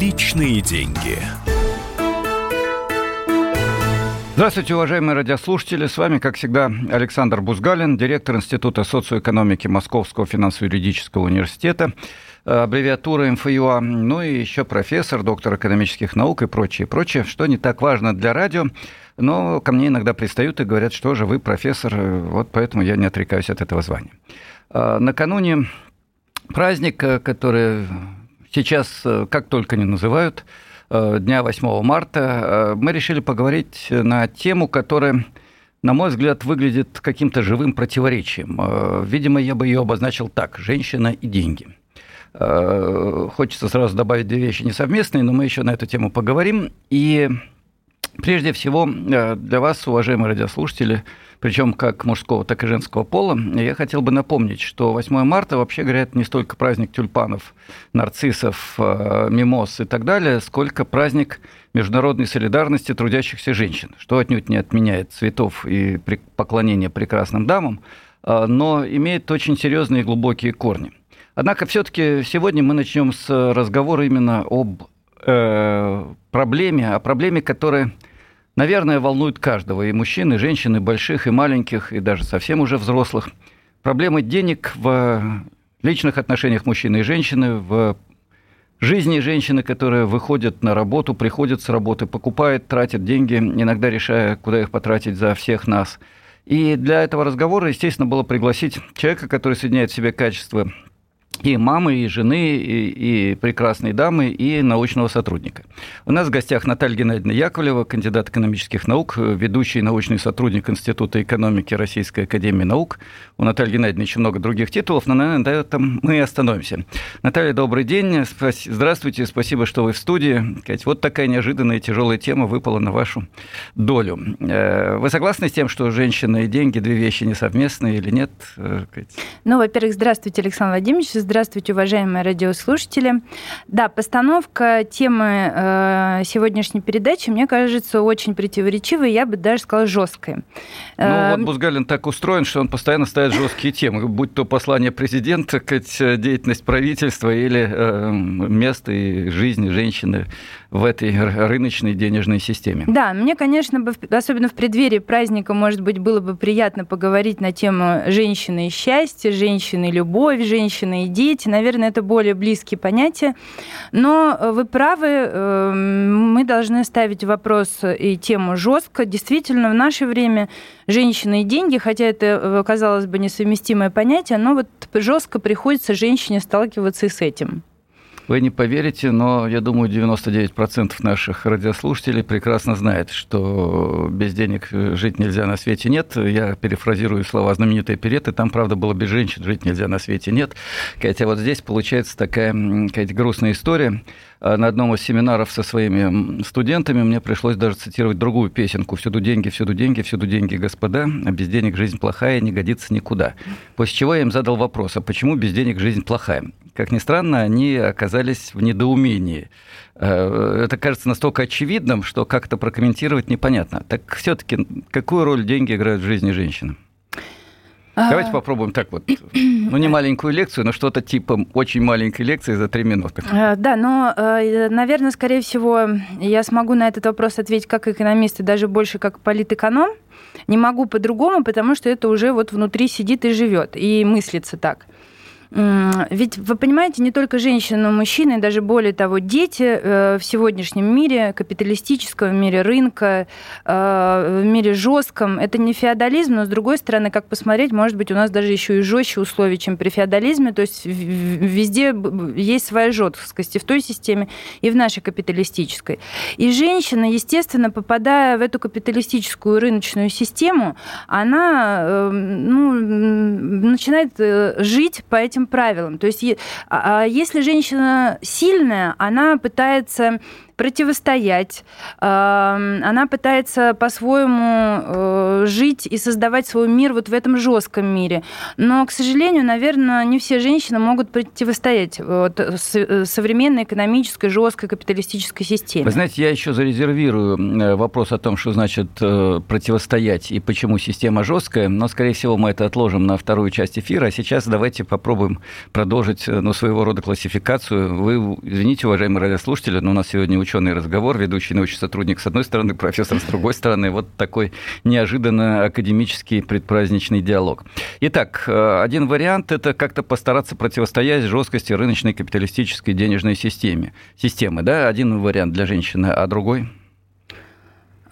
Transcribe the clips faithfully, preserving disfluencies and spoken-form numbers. Личные деньги. Здравствуйте, уважаемые радиослушатели. С вами, как всегда, Александр Бузгалин, директор Института социоэкономики Московского финансово-юридического университета, аббревиатура МФЮА, ну и еще профессор, доктор экономических наук и прочее, прочее, что не так важно для радио, но ко мне иногда пристают и говорят, что же вы профессор, вот поэтому я не отрекаюсь от этого звания. Накануне праздник, который сейчас как только не называют, дня восьмого марта, мы решили поговорить на тему, которая, на мой взгляд, выглядит каким-то живым противоречием. Видимо, я бы ее обозначил так: женщина и деньги. Хочется сразу добавить две вещи несовместные, но мы еще на эту тему поговорим. И прежде всего для вас, уважаемые радиослушатели, причем как мужского, так и женского пола, я хотел бы напомнить, что восьмое марта, вообще говоря, это не столько праздник тюльпанов, нарциссов, мимоз и так далее, сколько праздник международной солидарности трудящихся женщин, что отнюдь не отменяет цветов и поклонения прекрасным дамам, но имеет очень серьезные и глубокие корни. Однако все-таки сегодня мы начнем с разговора именно об э, проблеме, о проблеме, которая, наверное, волнует каждого, и мужчин, и женщин, и больших, и маленьких, и даже совсем уже взрослых. Проблема денег в личных отношениях мужчины и женщины, в жизни женщины, которая выходит на работу, приходит с работы, покупает, тратит деньги, иногда решая, куда их потратить за всех нас. И для этого разговора, естественно, было пригласить человека, который соединяет в себе качества и мамы, и жены, и, и прекрасной дамы, и научного сотрудника. У нас в гостях Наталья Геннадьевна Яковлева, кандидат экономических наук, ведущий научный сотрудник Института экономики Российской академии наук. У Натальи Геннадьевны еще много других титулов, но, наверное, на этом мы и остановимся. Наталья, добрый день. Здравствуйте, спасибо, что вы в студии. Вот такая неожиданная и тяжелая тема выпала на вашу долю. Вы согласны с тем, что женщина и деньги – две вещи несовместные или нет? Ну, во-первых, здравствуйте, Александр Владимирович. Здравствуйте, уважаемые радиослушатели. Да, постановка темы э, сегодняшней передачи, мне кажется, очень противоречивой, я бы даже сказала, жесткой. Ну, э, вот Бузгалин так устроен, что он постоянно ставит жесткие темы, будь то послание президента, деятельность правительства или э, место и жизнь женщины в этой рыночной денежной системе. Да, мне, конечно, бы, особенно в преддверии праздника, может быть, было бы приятно поговорить на тему женщины и счастья, женщины и любовь, женщины и дети. Наверное, это более близкие понятия. Но вы правы, мы должны ставить вопрос и тему жестко. Действительно, в наше время женщины и деньги, хотя это, казалось бы, несовместимое понятие, но вот жестко приходится женщине сталкиваться и с этим. Вы не поверите, но, я думаю, девяносто девять процентов наших радиослушателей прекрасно знают, что без денег жить нельзя, на свете нет. Я перефразирую слова знаменитой Перетты. Там, правда, было: без женщин жить нельзя, на свете нет. Хотя вот здесь получается такая, какая-то грустная история. На одном из семинаров со своими студентами мне пришлось даже цитировать другую песенку: «Всюду деньги, всюду деньги, всюду деньги, господа, а без денег жизнь плохая, не годится никуда». После чего я им задал вопрос: а почему без денег жизнь плохая? Как ни странно, они оказались в недоумении. Это кажется настолько очевидным, что как-то прокомментировать непонятно. Так все-таки какую роль деньги играют в жизни женщины? Давайте попробуем так вот, ну не маленькую лекцию, но что-то типа очень маленькой лекции за три минуты. Да, но, наверное, скорее всего, я смогу на этот вопрос ответить как экономист и даже больше как политэконом. Не могу по-другому, потому что это уже вот внутри сидит и живет, и мыслится так. Ведь, вы понимаете, не только женщины, но и мужчины, даже более того, дети в сегодняшнем мире, капиталистическом, в мире рынка, в мире жестком, это не феодализм, но, с другой стороны, как посмотреть, может быть, у нас даже еще и жестче условия, чем при феодализме, то есть везде есть своя жесткость и в той системе, и в нашей капиталистической. И женщина, естественно, попадая в эту капиталистическую рыночную систему, она, ну, начинает жить по этим правилам. То есть, если женщина сильная, она пытается противостоять. Она пытается по-своему жить и создавать свой мир вот в этом жестком мире. Но, к сожалению, наверное, не все женщины могут противостоять вот современной экономической, жесткой капиталистической системе. Вы знаете, я еще зарезервирую вопрос о том, что значит противостоять и почему система жесткая, но, скорее всего, мы это отложим на вторую часть эфира. А сейчас давайте попробуем продолжить ну, своего рода классификацию. Вы, извините, уважаемые радиослушатели, но у нас сегодня ученый разговор, ведущий научный сотрудник с одной стороны, профессор с другой стороны. Вот такой неожиданно академический предпраздничный диалог. Итак, один вариант – это как-то постараться противостоять жесткости рыночной капиталистической денежной системе. Системы, да? Один вариант для женщины, а другой?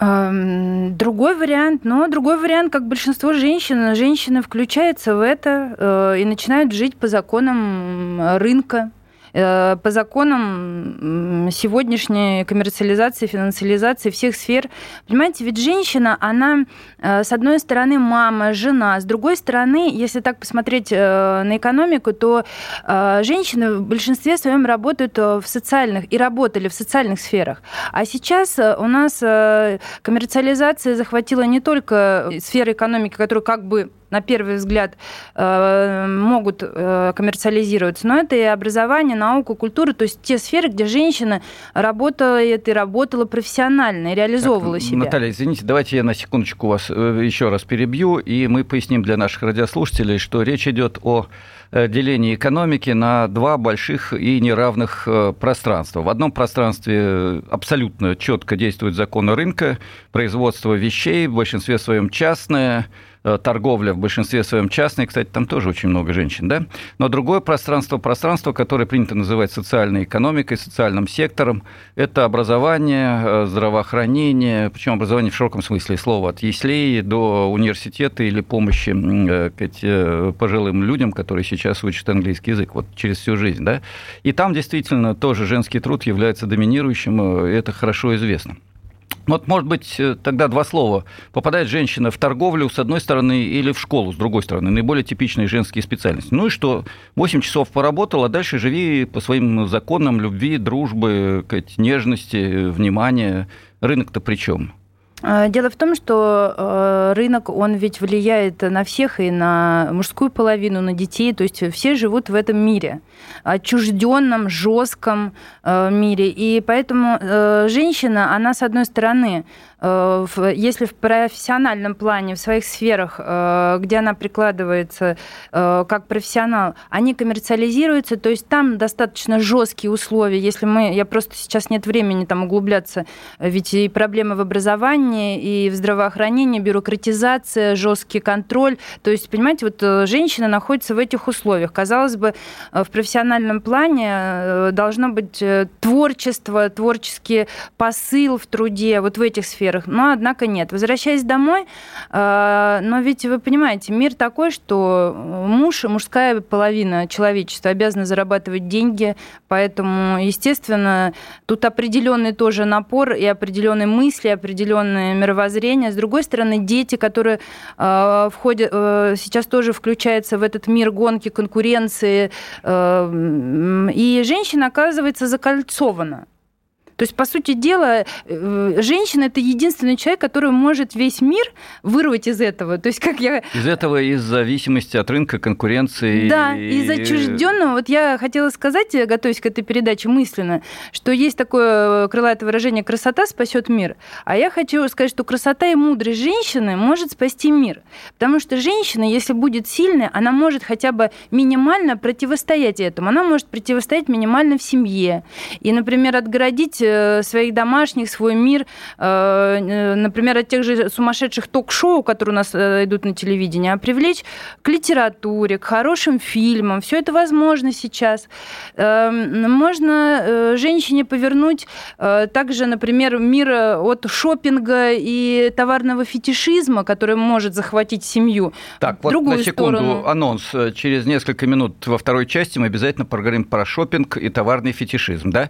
Другой вариант, но другой вариант, как большинство женщин, женщина включается в это и начинает жить по законам рынка, по законам сегодняшней коммерциализации, финансализации всех сфер. Понимаете, ведь женщина, она, с одной стороны, мама, жена, с другой стороны, если так посмотреть на экономику, то женщины в большинстве своем работают в социальных и работали в социальных сферах. А сейчас у нас коммерциализация захватила не только сферы экономики, которые как бы на первый взгляд, могут коммерциализироваться. Но это и образование, наука, культура, то есть те сферы, где женщина работает и работала профессионально, и реализовывала так, себя. Наталья, извините, давайте я на секундочку вас еще раз перебью, и мы поясним для наших радиослушателей, что речь идет о деление экономики на два больших и неравных пространства. В одном пространстве абсолютно четко действуют законы рынка, производство вещей в большинстве своем частное, торговля в большинстве своем частная. Кстати, там тоже очень много женщин, да? Но другое пространство, пространство, которое принято называть социальной экономикой, социальным сектором, это образование, здравоохранение, причем образование в широком смысле слова, от яслей до университета или помощи сказать, пожилым людям, которые сейчас сейчас учат английский язык, вот через всю жизнь, да, и там действительно тоже женский труд является доминирующим, и это хорошо известно. Вот, может быть, тогда два слова. Попадает женщина в торговлю, с одной стороны, или в школу, с другой стороны, наиболее типичные женские специальности. Ну и что? восемь часов поработала, а дальше живи по своим законам любви, дружбы, нежности, внимания. Рынок-то при чем? Дело в том, что рынок, он ведь влияет на всех, и на мужскую половину, на детей, то есть все живут в этом мире, отчужденном, жестком мире, и поэтому женщина, она, с одной стороны, если в профессиональном плане, в своих сферах, где она прикладывается как профессионал, они коммерциализируются, то есть там достаточно жесткие условия. Если мы, я просто сейчас нет времени там углубляться, ведь и проблемы в образовании, и в здравоохранении, бюрократизация, жесткий контроль. То есть, понимаете, вот женщина находится в этих условиях. Казалось бы, в профессиональном плане должно быть творчество, творческий посыл в труде, вот в этих сферах. Но, однако, нет. Возвращаясь домой, э, но ведь вы понимаете, мир такой, что муж, мужская половина человечества обязана зарабатывать деньги, поэтому, естественно, тут определенный тоже напор и определенные мысли, определенное мировоззрение. С другой стороны, дети, которые э, входят, э, сейчас тоже включаются в этот мир гонки, конкуренции, э, и женщина оказывается закольцована. То есть, по сути дела, женщина – это единственный человек, который может весь мир вырвать из этого. То есть, как я... Из этого, из зависимости от рынка, конкуренции. Да, и... из отчужденного. Вот я хотела сказать, готовясь к этой передаче мысленно, что есть такое крылатое выражение «красота спасет мир». А я хочу сказать, что красота и мудрость женщины может спасти мир. Потому что женщина, если будет сильной, она может хотя бы минимально противостоять этому. Она может противостоять минимально в семье. И, например, отгородить своих домашних, свой мир, например, от тех же сумасшедших ток-шоу, которые у нас идут на телевидении, а привлечь к литературе, к хорошим фильмам. Все это возможно сейчас. Можно женщине повернуть также, например, мир от шопинга и товарного фетишизма, который может захватить семью. Так, в вот другую на секунду сторону. Анонс. Через несколько минут во второй части мы обязательно поговорим про шопинг и товарный фетишизм. Да?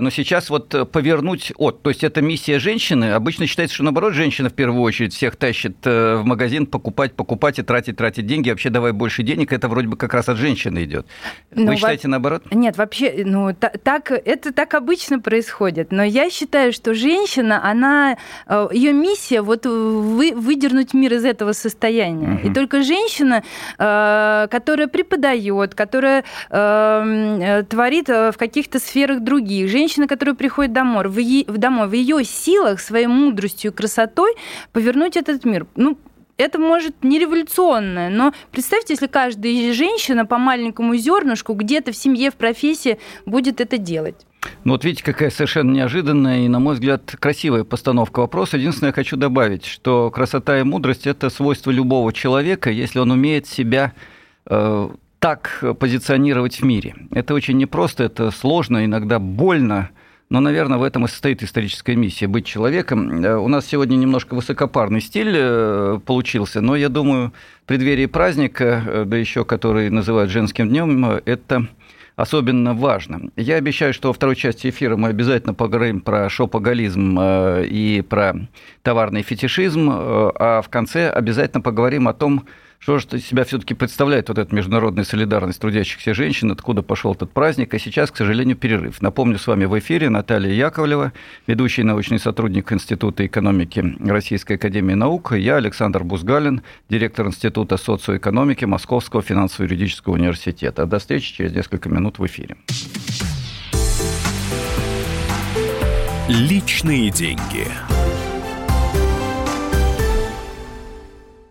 Но сейчас вот вот повернуть от. То есть это миссия женщины. Обычно считается, что наоборот, женщина в первую очередь всех тащит в магазин покупать, покупать и тратить, тратить деньги. Вообще давай больше денег. Это вроде бы как раз от женщины идет. Вы ну, считаете во... наоборот? Нет, вообще, ну та- так, это так обычно происходит. Но я считаю, что женщина, она, ее миссия вот вы, выдернуть мир из этого состояния. Угу. И только женщина, которая преподает, которая творит в каких-то сферах других, женщина, которая приходит домой, в ее силах, своей мудростью и красотой повернуть этот мир. Ну, это, может, не революционное, но представьте, если каждая женщина по маленькому зернышку где-то в семье, в профессии будет это делать. Ну вот видите, какая совершенно неожиданная и, на мой взгляд, красивая постановка вопроса. Единственное, я хочу добавить, что красота и мудрость – это свойство любого человека, если он умеет себя э, так позиционировать в мире. Это очень непросто, это сложно, иногда больно. Но, наверное, в этом и состоит историческая миссия – быть человеком. У нас сегодня немножко высокопарный стиль получился, но, я думаю, в преддверии праздника, да еще который называют женским днем, это особенно важно. Я обещаю, что во второй части эфира мы обязательно поговорим про шопоголизм и про товарный фетишизм, а в конце обязательно поговорим о том, что же себя все-таки представляет вот эта международная солидарность трудящихся женщин, откуда пошел этот праздник, а сейчас, к сожалению, перерыв. Напомню, с вами в эфире Наталья Яковлева, ведущий научный сотрудник Института экономики Российской академии наук, я Александр Бузгалин, директор Института социоэкономики Московского финансово-юридического университета. До встречи через несколько минут в эфире. Личные деньги.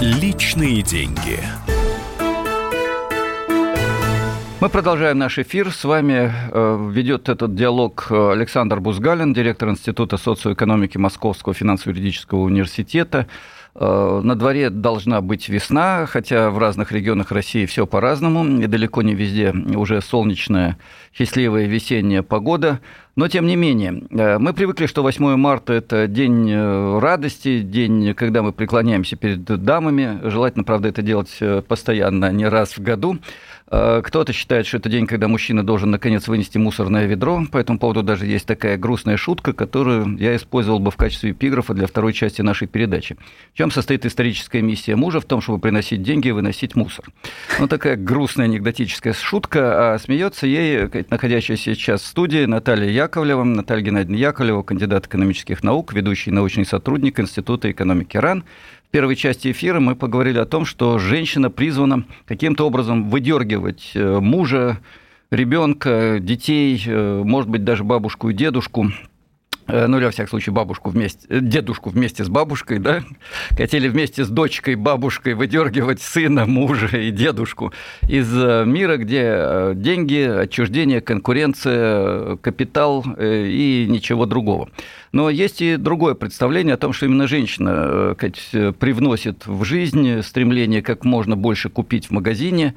Личные деньги. Мы продолжаем наш эфир. С вами ведет этот диалог Александр Бузгалин, директор Института социоэкономики Московского финансово-юридического университета. На дворе должна быть весна, хотя в разных регионах России все по-разному, и далеко не везде уже солнечная, счастливая весенняя погода. Но, тем не менее, мы привыкли, что восьмое марта – это день радости, день, когда мы преклоняемся перед дамами. Желательно, правда, это делать постоянно, а не раз в году. Кто-то считает, что это день, когда мужчина должен, наконец, вынести мусорное ведро. По этому поводу даже есть такая грустная шутка, которую я использовал бы в качестве эпиграфа для второй части нашей передачи. В чем состоит историческая миссия мужа? В том, чтобы приносить деньги и выносить мусор. Ну, такая грустная анекдотическая шутка, а смеется ей находящаяся сейчас в студии Наталья Яковлева, Наталья Геннадьевна Яковлева, кандидат экономических наук, ведущий научный сотрудник Института экономики РАН. В первой части эфира мы поговорили о том, что женщина призвана каким-то образом выдергивать мужа, ребенка, детей, может быть, даже бабушку и дедушку. Ну, или, во всяком случае, бабушку вместе, дедушку вместе с бабушкой, да, хотели вместе с дочкой, бабушкой выдергивать сына, мужа и дедушку из мира, где деньги, отчуждение, конкуренция, капитал и ничего другого. Но есть и другое представление о том, что именно женщина привносит в жизнь стремление как можно больше купить в магазине,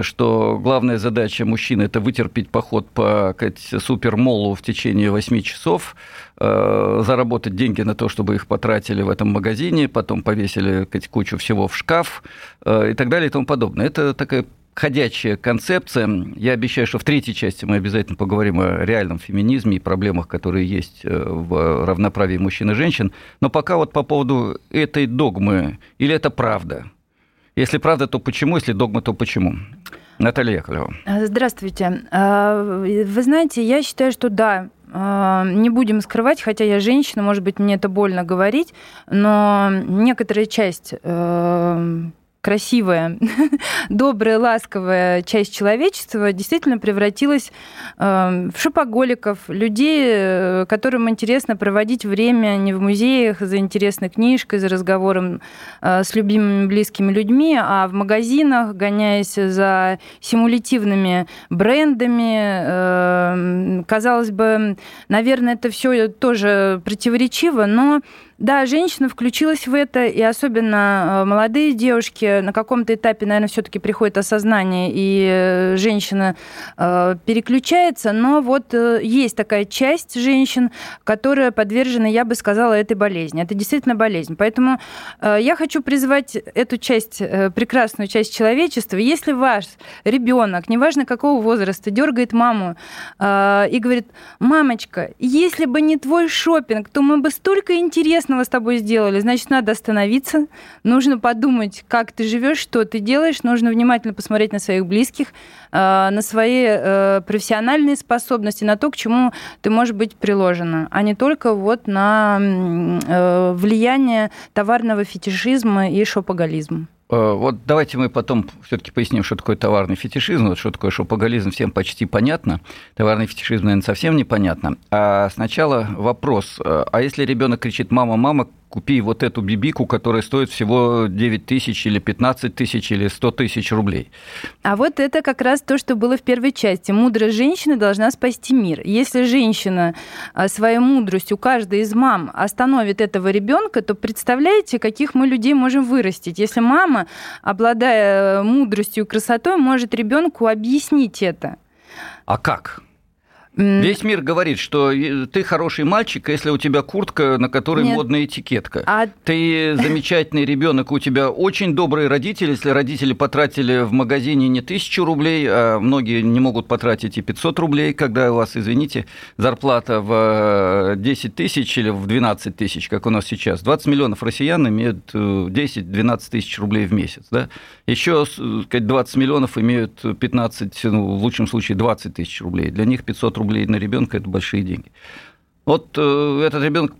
что главная задача мужчины – это вытерпеть поход по супермолу в течение восьми часов, заработать деньги на то, чтобы их потратили в этом магазине, потом повесили кучу всего в шкаф и так далее и тому подобное. Это такая ходячая концепция. Я обещаю, что в третьей части мы обязательно поговорим о реальном феминизме и проблемах, которые есть в равноправии мужчин и женщин. Но пока вот по поводу этой догмы. Или это правда? Если правда, то почему? Если догма, то почему? Наталья Яковлева. Здравствуйте. Вы знаете, я считаю, что да, не будем скрывать, хотя я женщина, может быть, мне это больно говорить, но некоторая часть красивая, добрая, ласковая часть человечества действительно превратилась э, в шопоголиков, людей, которым интересно проводить время не в музеях за интересной книжкой, за разговором э, с любимыми близкими людьми, а в магазинах, гоняясь за симулятивными брендами. Э, казалось бы, наверное, это все тоже противоречиво, но да, женщина включилась в это, и особенно молодые девушки. На каком-то этапе, наверное, все-таки приходит осознание, и женщина переключается. Но вот есть такая часть женщин, которая подвержена, я бы сказала, этой болезни. Это действительно болезнь. Поэтому я хочу призвать эту часть, прекрасную часть человечества. Если ваш ребенок, неважно какого возраста, дергает маму и говорит: «Мамочка, если бы не твой шопинг, то мы бы столько интересно с тобой сделали», значит, надо остановиться, нужно подумать, как ты живешь, что ты делаешь, нужно внимательно посмотреть на своих близких, на свои профессиональные способности, на то, к чему ты можешь быть приложена, а не только вот на влияние товарного фетишизма и шопоголизма. Вот давайте мы потом все-таки поясним, что такое товарный фетишизм, вот что такое шопоголизм, всем почти понятно. Товарный фетишизм, наверное, совсем непонятно. А сначала вопрос: а если ребенок кричит: «Мама, мама, купи вот эту бибику, которая стоит всего девять тысяч или пятнадцать тысяч или сто тысяч рублей». А вот это как раз то, что было в первой части. Мудрая женщина должна спасти мир. Если женщина своей мудростью, каждая из мам, остановит этого ребенка, то представляете, каких мы людей можем вырастить. Если мама, обладая мудростью и красотой, может ребенку объяснить это. А как? Весь мир говорит, что ты хороший мальчик, если у тебя куртка, на которой Нет. модная этикетка. А... Ты замечательный ребенок, у тебя очень добрые родители. Если родители потратили в магазине не тысячу рублей, а многие не могут потратить и пятьсот рублей, когда у вас, извините, зарплата в десять тысяч или в двенадцать тысяч, как у нас сейчас. двадцать миллионов россиян имеют десять-двенадцать тысяч рублей в месяц. Да? Еще двадцать миллионов имеют пятнадцать, ну, в лучшем случае двадцать тысяч рублей. Для них пятьсот рублей. рублей на ребенка — это большие деньги. Вот э, этот ребенок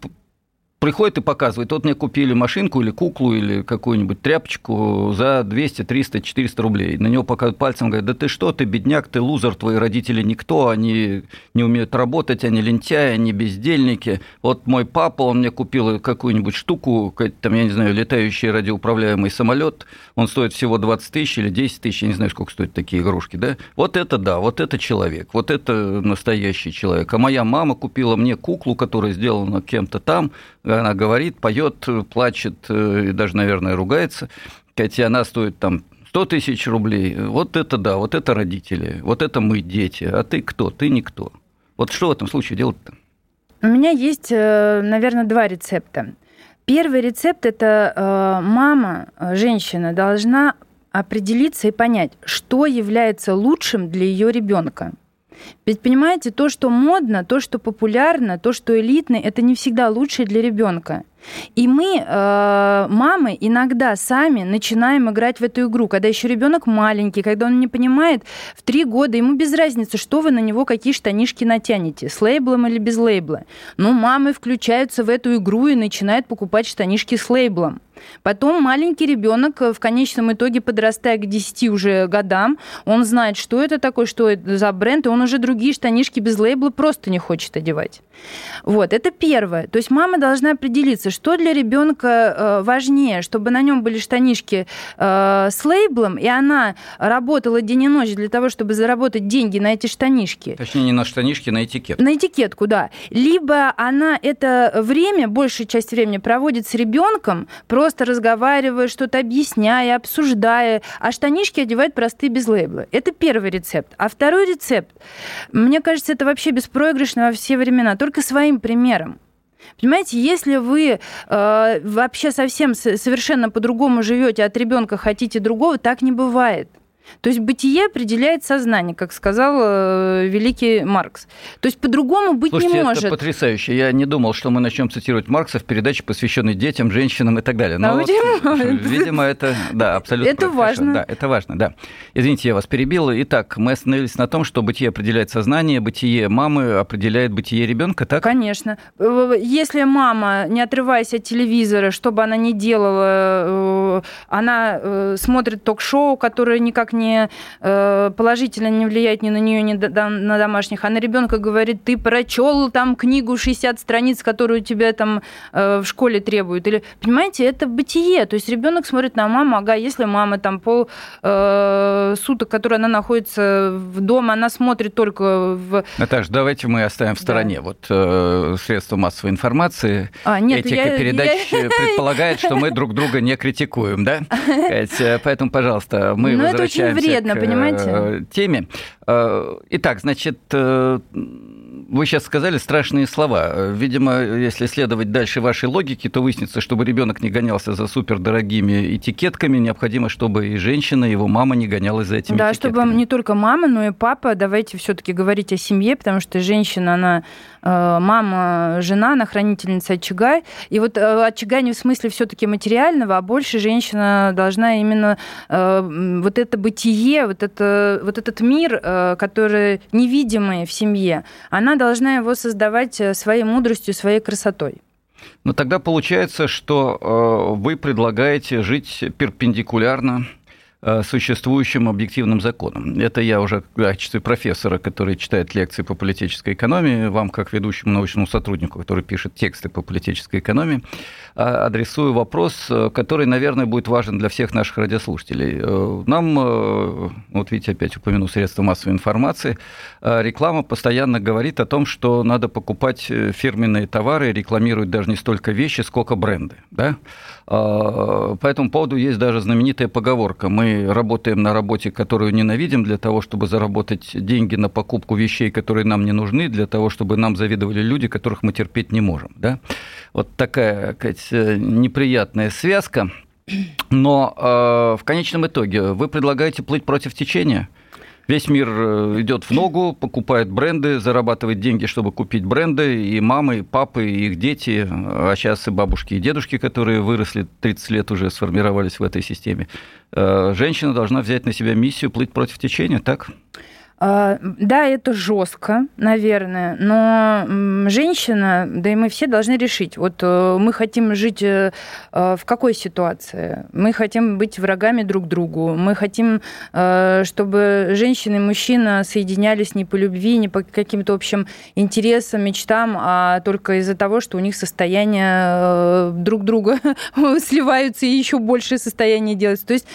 приходит и показывает: вот мне купили машинку или куклу или какую-нибудь тряпочку за двести, триста, четыреста рублей. На него показывают пальцем, говорят: «Да ты что, ты бедняк, ты лузер, твои родители никто, они не умеют работать, они лентяи, они бездельники. Вот мой папа, он мне купил какую-нибудь штуку, там, я не знаю, летающий радиоуправляемый самолет, он стоит всего двадцать тысяч или десять тысяч, я не знаю, сколько стоят такие игрушки, да? Вот это да, вот это человек, вот это настоящий человек. А моя мама купила мне куклу, которая сделана кем-то там, она говорит, поет, плачет и даже, наверное, ругается, хотя она стоит там сто тысяч рублей. Вот это да, вот это родители, вот это мы, дети, а ты кто? Ты никто». Вот что в этом случае делать-то? У меня есть, наверное, два рецепта. Первый рецепт – это мама, женщина, должна определиться и понять, что является лучшим для ее ребенка. Ведь, понимаете, то, что модно, то, что популярно, то, что элитно, это не всегда лучшее для ребенка. И мы, э, мамы, иногда сами начинаем играть в эту игру, когда еще ребенок маленький, когда он не понимает, в три года ему без разницы, что вы на него, какие штанишки натянете, с лейблом или без лейбла. Но мамы включаются в эту игру и начинают покупать штанишки с лейблом. Потом маленький ребенок, в конечном итоге подрастая к десяти уже годам, он знает, что это такое, что это за бренд, и он уже другие штанишки без лейбла просто не хочет одевать. Вот, это первое. То есть мама должна определиться, что для ребенка важнее, чтобы на нем были штанишки с лейблом, и она работала день и ночь для того, чтобы заработать деньги на эти штанишки. Точнее, не на штанишки, на этикетку. На этикетку, да. Либо она это время, большую часть времени проводит с ребенком, просто Просто разговаривая, что-то объясняя, обсуждая, а штанишки одевают простые без лейбла. Это первый рецепт. А второй рецепт, мне кажется, это вообще беспроигрышно во все времена, только своим примером. Понимаете, если вы э, вообще совсем совершенно по-другому живете, от ребенка хотите другого, так не бывает. То есть бытие определяет сознание, как сказал э, великий Маркс. То есть по-другому быть Слушайте, не может. Это потрясающе. Я не думал, что мы начнем цитировать Маркса в передаче, посвященной детям, женщинам и так далее. Но а вот, видимо, это да, абсолютно это важно. Да, это важно, да. Извините, я вас перебил. Итак, мы остановились на том, что бытие определяет сознание, бытие мамы определяет бытие ребенка, так? Конечно. Если мама, не отрываясь от телевизора, что бы она ни делала, она смотрит ток-шоу, которое никак не положительно не влияет ни на нее, ни на домашних, а на ребенка говорит, ты прочел там книгу шестьдесят страниц, которую тебя там в школе требуют. Или, понимаете, это бытие. То есть ребенок смотрит на маму, ага, если мама там пол э, суток, которая она находится в доме, она смотрит только в... Наташа, давайте мы оставим в стороне да. вот э, средства массовой информации. А, нет, Этика я, передач я... предполагает, что мы друг друга не критикуем, да? Поэтому, пожалуйста, мы возвращаемся. Это очень вредно, понимаете? Теме. Итак, значит, вы сейчас сказали страшные слова. Видимо, если следовать дальше вашей логике, то выяснится, чтобы ребенок не гонялся за супердорогими этикетками, необходимо, чтобы и женщина, и его мама не гонялась за этими да, этикетками. Да, чтобы не только мама, но и папа. Давайте все-таки говорить о семье, потому что женщина, она мама, жена, она хранительница очага. И вот очага не в смысле все-таки материального, а больше женщина должна именно вот это бытие, вот, это, вот этот мир, который невидимый в семье, она должна его создавать своей мудростью, своей красотой. Но тогда получается, что вы предлагаете жить перпендикулярно существующим объективным законам. Это я уже в качестве профессора, который читает лекции по политической экономии, вам, как ведущему научному сотруднику, который пишет тексты по политической экономии, адресую вопрос, который, наверное, будет важен для всех наших радиослушателей. Нам, вот видите, опять упомяну средства массовой информации, реклама постоянно говорит о том, что надо покупать фирменные товары, рекламируют даже не столько вещи, сколько бренды. Да? По этому поводу есть даже знаменитая поговорка. Мы работаем на работе, которую ненавидим, для того, чтобы заработать деньги на покупку вещей, которые нам не нужны, для того, чтобы нам завидовали люди, которых мы терпеть не можем. Да? Вот такая, как сказать, неприятная связка. Но э, в конечном итоге вы предлагаете плыть против течения? Весь мир идет в ногу, покупает бренды, зарабатывает деньги, чтобы купить бренды, и мамы, и папы, и их дети, а сейчас и бабушки, и дедушки, которые выросли, тридцать лет уже сформировались в этой системе. Женщина должна взять на себя миссию плыть против течения, так? Да, это жестко, наверное, но женщина, да и мы все должны решить, вот мы хотим жить в какой ситуации? Мы хотим быть врагами друг другу, мы хотим, чтобы женщина и мужчина соединялись не по любви, не по каким-то общим интересам, мечтам, а только из-за того, что у них состояние друг друга сливаются и еще больше состояние делается. То есть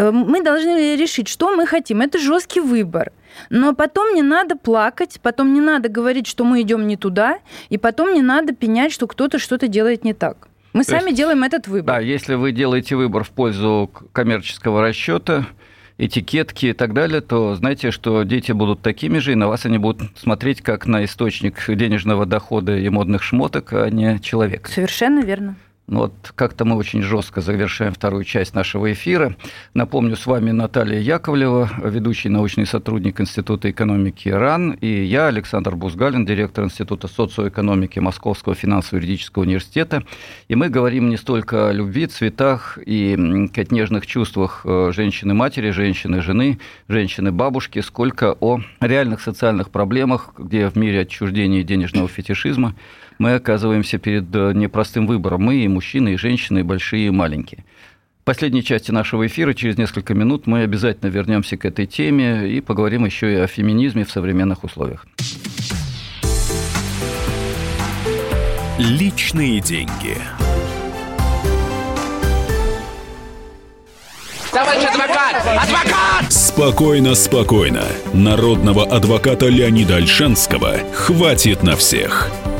мы должны решить, что мы хотим. Это жесткий выбор. Но потом не надо плакать, потом не надо говорить, что мы идем не туда, и потом не надо пенять, что кто-то что-то делает не так. Мы То сами есть, делаем этот выбор. Да, если вы делаете выбор в пользу коммерческого расчета, этикетки и так далее, то знайте, что дети будут такими же, и на вас они будут смотреть как на источник денежного дохода и модных шмоток, а не человека. Совершенно верно. Ну вот как-то мы очень жестко завершаем вторую часть нашего эфира. Напомню, с вами Наталья Яковлева, ведущий научный сотрудник Института экономики РАН, и я, Александр Бузгалин, директор Института социоэкономики Московского финансово-юридического университета. И мы говорим не столько о любви, цветах и как, нежных чувствах женщины-матери, женщины-жены, женщины-бабушки, сколько о реальных социальных проблемах, где в мире отчуждения и денежного фетишизма мы оказываемся перед непростым выбором. Мы и мужчины, и женщины, и большие, и маленькие. В последней части нашего эфира через несколько минут мы обязательно вернемся к этой теме и поговорим еще и о феминизме в современных условиях. Личные деньги. Товарищ адвокат! Адвокат! Спокойно, спокойно. Народного адвоката Леонида Ольшанского хватит на всех.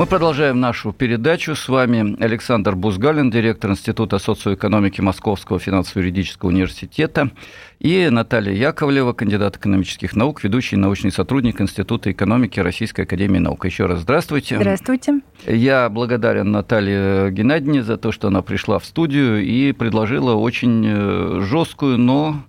Мы продолжаем нашу передачу. С вами Александр Бузгалин, директор Института социоэкономики Московского финансово-юридического университета, и Наталья Яковлева, кандидат экономических наук, ведущий научный сотрудник Института экономики Российской академии наук. Еще раз здравствуйте. Здравствуйте. Я благодарен Наталье Геннадьевне за то, что она пришла в студию и предложила очень жесткую, но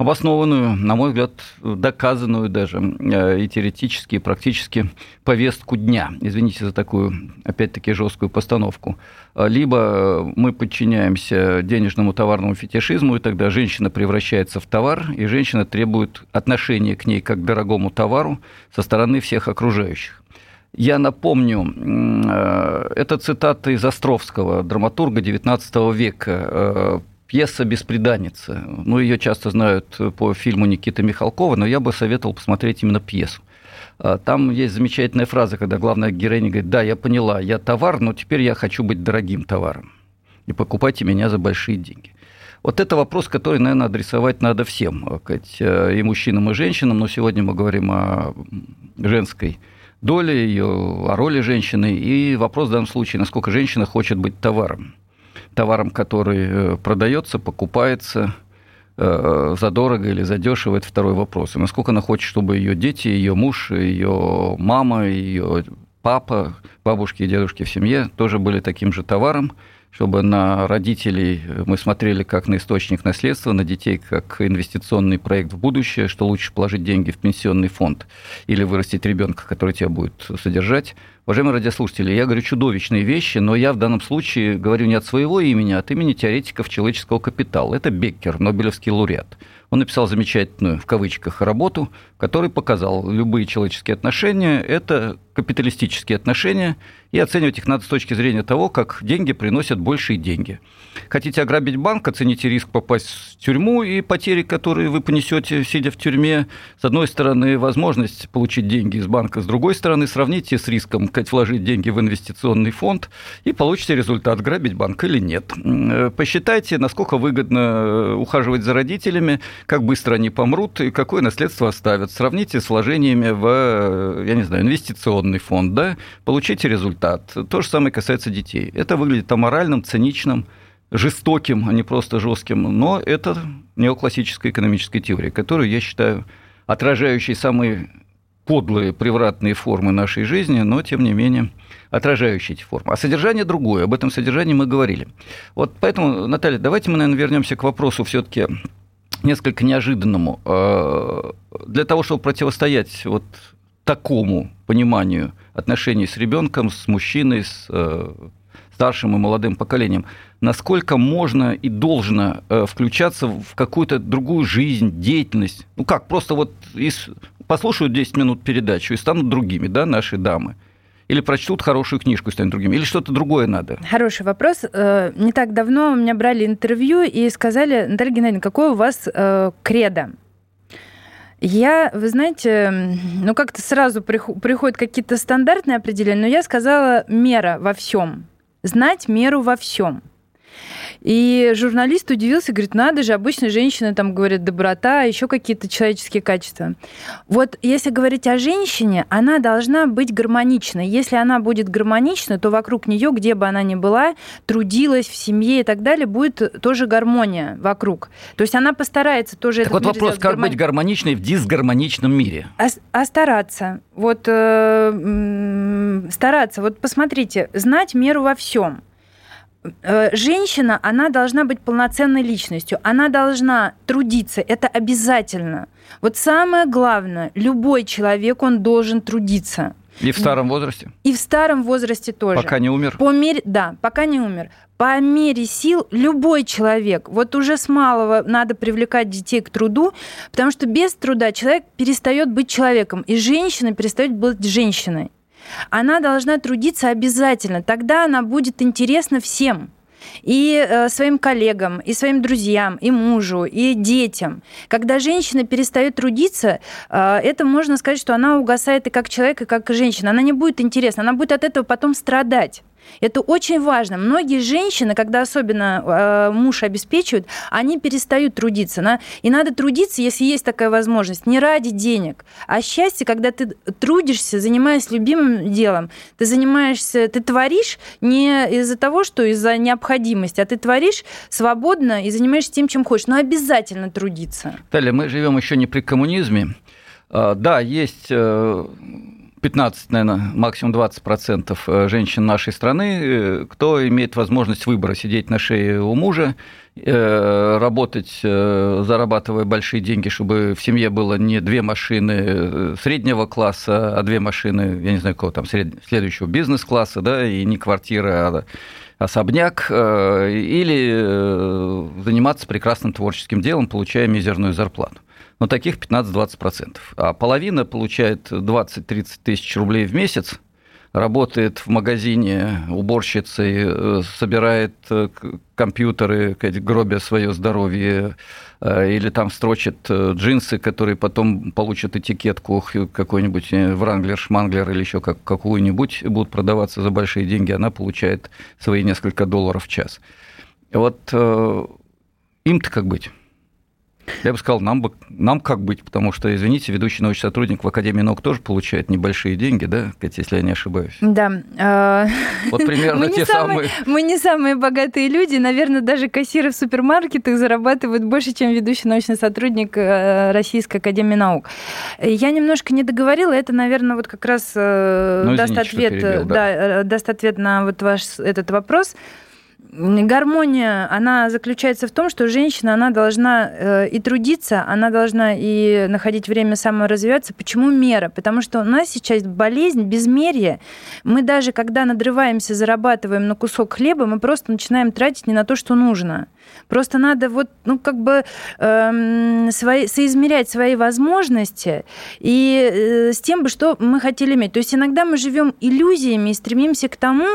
обоснованную, на мой взгляд, доказанную даже и теоретически, и практически повестку дня. Извините за такую, опять-таки, жесткую постановку. Либо мы подчиняемся денежному товарному фетишизму, и тогда женщина превращается в товар, и женщина требует отношения к ней как к дорогому товару со стороны всех окружающих. Я напомню, это цитата из Островского, драматурга девятнадцатого века, пьеса «Бесприданница». Ну, ее часто знают по фильму Никиты Михалкова, но я бы советовал посмотреть именно пьесу. Там есть замечательная фраза, когда главная героиня говорит: «Да, я поняла, я товар, но теперь я хочу быть дорогим товаром, и покупайте меня за большие деньги». Вот это вопрос, который, наверное, адресовать надо всем, и мужчинам, и женщинам, но сегодня мы говорим о женской доле, ее, о роли женщины, и вопрос в данном случае, насколько женщина хочет быть товаром. Товаром, который продается, покупается э, задорого или задешево, это второй вопрос. И насколько она хочет, чтобы ее дети, ее муж, ее мама, ее папа, бабушки и дедушки в семье тоже были таким же товаром, чтобы на родителей мы смотрели как на источник наследства, на детей как инвестиционный проект в будущее, что лучше положить деньги в пенсионный фонд или вырастить ребенка, который тебя будет содержать. Уважаемые радиослушатели, я говорю чудовищные вещи, но я в данном случае говорю не от своего имени, а от имени теоретиков человеческого капитала. Это Беккер, нобелевский лауреат. Он написал замечательную, в кавычках, работу, в которой показал: любые человеческие отношения – это капиталистические отношения, и оценивать их надо с точки зрения того, как деньги приносят большие деньги. Хотите ограбить банк, оцените риск попасть в тюрьму и потери, которые вы понесете, сидя в тюрьме. С одной стороны, возможность получить деньги из банка, с другой стороны, сравните с риском вложить деньги в инвестиционный фонд, и получите результат, грабить банк или нет. Посчитайте, насколько выгодно ухаживать за родителями, как быстро они помрут и какое наследство оставят. Сравните с вложениями в, я не знаю, инвестиционный фонд, да? Получите результат. То же самое касается детей. Это выглядит аморальным, циничным, жестоким, а не просто жестким, но это неоклассическая экономическая теория, которую, я считаю, отражающей самые подлые, превратные формы нашей жизни, но, тем не менее, отражающие эти формы. А содержание другое, об этом содержании мы говорили. Вот поэтому, Наталья, давайте мы, наверное, вернемся к вопросу все-таки несколько неожиданному. Для того, чтобы противостоять вот такому пониманию отношений с ребенком, с мужчиной, с старшим и молодым поколением, насколько можно и должно включаться в какую-то другую жизнь, деятельность? Ну как, просто вот из... послушают десять минут передачу и станут другими, да, наши дамы? Или прочтут хорошую книжку и станут другими? Или что-то другое надо? Хороший вопрос. Не так давно у меня брали интервью и сказали: Наталья Геннадьевна, какое у вас кредо? Я, вы знаете, ну как-то сразу приходят какие-то стандартные определения, но я сказала: мера во всем. Знать меру во всем. И журналист удивился, говорит: надо же, обычно женщины там говорят доброта, еще какие-то человеческие качества. Вот если говорить о женщине, она должна быть гармонична. Если она будет гармонична, то вокруг нее, где бы она ни была, трудилась в семье и так далее, будет тоже гармония вокруг. То есть она постарается тоже... Так вот вопрос, как гармон... быть гармоничной в дисгармоничном мире? А, а стараться. Вот э, стараться. Вот посмотрите, знать меру во всем. Женщина, она должна быть полноценной личностью, она должна трудиться, это обязательно. Вот самое главное, любой человек, он должен трудиться. И в старом возрасте? И в старом возрасте тоже. Пока не умер? По мере... Да, пока не умер. По мере сил любой человек. Вот уже с малого надо привлекать детей к труду, потому что без труда человек перестает быть человеком, и женщина перестает быть женщиной. Она должна трудиться обязательно, тогда она будет интересна всем, и э, своим коллегам, и своим друзьям, и мужу, и детям. Когда женщина перестает трудиться, э, это можно сказать, что она угасает и как человек, и как женщина. Она не будет интересна, она будет от этого потом страдать. Это очень важно. Многие женщины, когда особенно э, муж обеспечивают, они перестают трудиться. На... И надо трудиться, если есть такая возможность, не ради денег, а счастье, когда ты трудишься, занимаясь любимым делом. Ты занимаешься, ты творишь не из-за того, что из-за необходимости, а ты творишь свободно и занимаешься тем, чем хочешь. Но обязательно трудиться. Таля, мы живем еще не при коммунизме. А, да, есть... пятнадцать, наверное, максимум двадцать процентов женщин нашей страны, кто имеет возможность выбора, сидеть на шее у мужа, работать, зарабатывая большие деньги, чтобы в семье было не две машины среднего класса, а две машины, я не знаю, какого там, следующего бизнес-класса, да, и не квартира, а особняк, или заниматься прекрасным творческим делом, получая мизерную зарплату. Но таких пятнадцать-двадцать процентов. А половина получает двадцать-тридцать тысяч рублей в месяц, работает в магазине уборщицей, собирает компьютеры, гробя свое здоровье, или там строчит джинсы, которые потом получат этикетку какой-нибудь Вранглер, Шманглер или еще какую-нибудь, будут продаваться за большие деньги, она получает свои несколько долларов в час. Вот им-то как быть? Я бы сказал, нам, бы, нам как быть, потому что, извините, ведущий научный сотрудник в Академии наук тоже получает небольшие деньги, да, если я не ошибаюсь? Да. Вот примерно мы те самые... самые... Мы не самые богатые люди, наверное, даже кассиры в супермаркетах зарабатывают больше, чем ведущий научный сотрудник Российской Академии наук. Я немножко не договорила, это, наверное, вот как раз ну, даст, извините, ответ, перебил, да. Да, даст ответ на вот ваш этот вопрос. Гармония, она заключается в том, что женщина, она должна и трудиться, она должна и находить время саморазвиваться. Почему мера? Потому что у нас сейчас болезнь, безмерие. Мы даже, когда надрываемся, зарабатываем на кусок хлеба, мы просто начинаем тратить не на то, что нужно. Просто надо вот, ну, как бы эм, свои, соизмерять свои возможности и э, с тем, что мы хотели иметь. То есть иногда мы живем иллюзиями и стремимся к тому,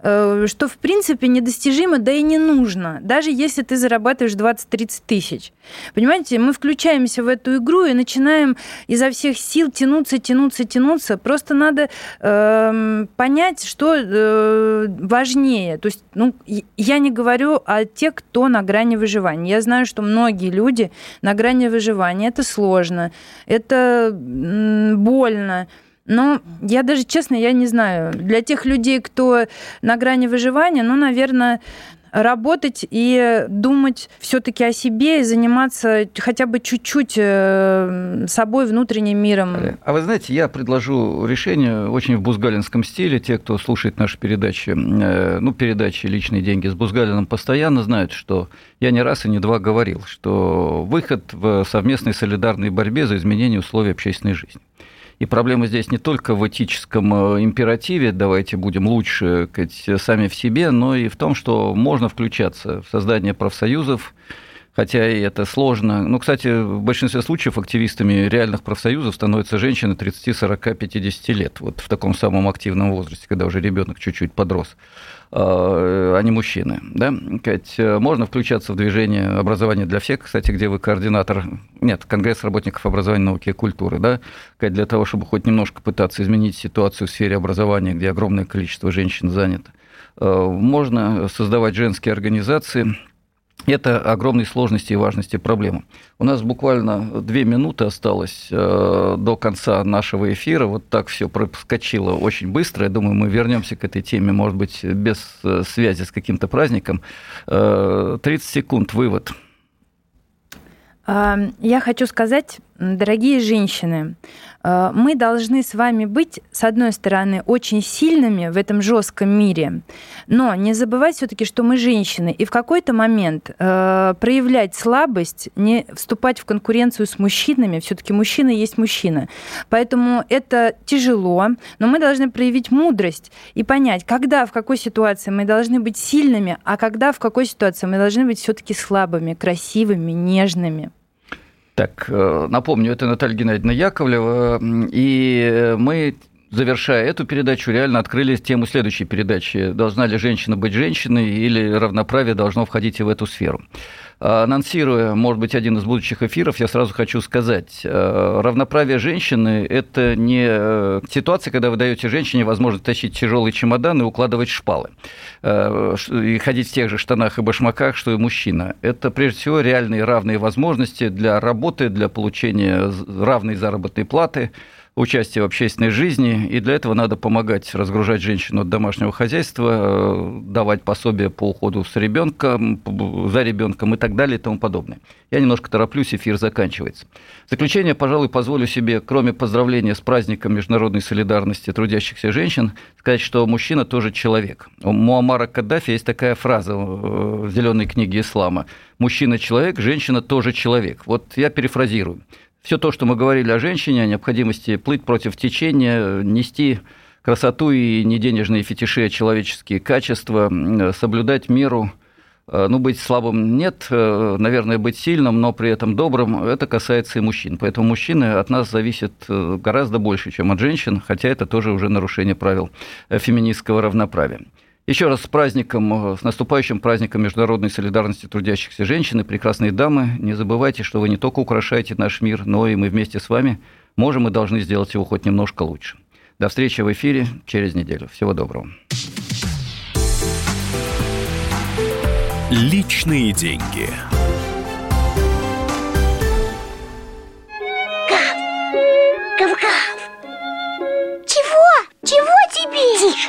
э, что, в принципе, недостижимо, да и не нужно, даже если ты зарабатываешь двадцать-тридцать тысяч. Понимаете, мы включаемся в эту игру и начинаем изо всех сил тянуться, тянуться, тянуться. Просто надо э, понять, что э, важнее. То есть, ну, я не говорю о тех, кто на грани выживания. Я знаю, что многие люди на грани выживания. Это сложно, это больно. Но я даже, честно, я не знаю. Для тех людей, кто на грани выживания, ну, наверное, работать и думать все-таки о себе и заниматься хотя бы чуть-чуть собой, внутренним миром. А вы знаете, я предложу решение очень в бузгалинском стиле. Те, кто слушает наши передачи, ну, передачи «Личные деньги» с Бузгалином, постоянно знают, что я не раз и не два говорил, что выход в совместной солидарной борьбе за изменение условий общественной жизни. И проблема здесь не только в этическом императиве, давайте будем лучше сами в себе, но и в том, что можно включаться в создание профсоюзов, хотя и это сложно. Ну, кстати, в большинстве случаев активистами реальных профсоюзов становятся женщины тридцать-сорок-пятьдесят лет, вот в таком самом активном возрасте, когда уже ребенок чуть-чуть подрос, а не мужчины. Да? Можно включаться в движение образования для всех, кстати, где вы координатор, нет, Конгресс работников образования, науки и культуры, да? Для того, чтобы хоть немножко пытаться изменить ситуацию в сфере образования, где огромное количество женщин занято. Можно создавать женские организации. Это огромной сложности и важности проблема. У нас буквально две минуты осталось до конца нашего эфира. Вот так все проскочило очень быстро. Я думаю, мы вернемся к этой теме, может быть, без связи с каким-то праздником. тридцать секунд, вывод. Я хочу сказать, дорогие женщины, мы должны с вами быть, с одной стороны, очень сильными в этом жестком мире, но не забывать все-таки, что мы женщины, и в какой-то момент э, проявлять слабость, не вступать в конкуренцию с мужчинами. Все-таки мужчина есть мужчина. Поэтому это тяжело, но мы должны проявить мудрость и понять, когда, в какой ситуации мы должны быть сильными, а когда, в какой ситуации мы должны быть все-таки слабыми, красивыми, нежными. Так, напомню, это Наталья Геннадьевна Яковлева, и мы, завершая эту передачу, реально открыли тему следующей передачи «Должна ли женщина быть женщиной или равноправие должно входить и в эту сферу?». анонсируя, может быть, один из будущих эфиров, я сразу хочу сказать, равноправие женщины – это не ситуация, когда вы даете женщине возможность тащить тяжелые чемоданы и укладывать шпалы, и ходить в тех же штанах и башмаках, что и мужчина. Это, прежде всего, реальные равные возможности для работы, для получения равной заработной платы, участие в общественной жизни, и для этого надо помогать разгружать женщину от домашнего хозяйства, давать пособие по уходу с ребенком, за ребенком и так далее и тому подобное. Я немножко тороплюсь, эфир заканчивается. В заключение, пожалуй, позволю себе, кроме поздравления с праздником международной солидарности трудящихся женщин, сказать, что мужчина тоже человек. У Муаммара Каддафи есть такая фраза в «Зелёной книге ислама»: «Мужчина – человек, женщина – тоже человек». Вот я перефразирую. Все то, что мы говорили о женщине, о необходимости плыть против течения, нести красоту и не денежные фетиши, а человеческие качества, соблюдать меру, ну, быть слабым нет, наверное, быть сильным, но при этом добрым, это касается и мужчин. Поэтому мужчины от нас зависят гораздо больше, чем от женщин, хотя это тоже уже нарушение правил феминистского равноправия. Еще раз с праздником, с наступающим праздником международной солидарности трудящихся женщин и прекрасные дамы. Не забывайте, что вы не только украшаете наш мир, но и мы вместе с вами можем и должны сделать его хоть немножко лучше. До встречи в эфире через неделю. Всего доброго. Личные деньги. Гав! Гав-гав! Чего? Чего тебе? Тише!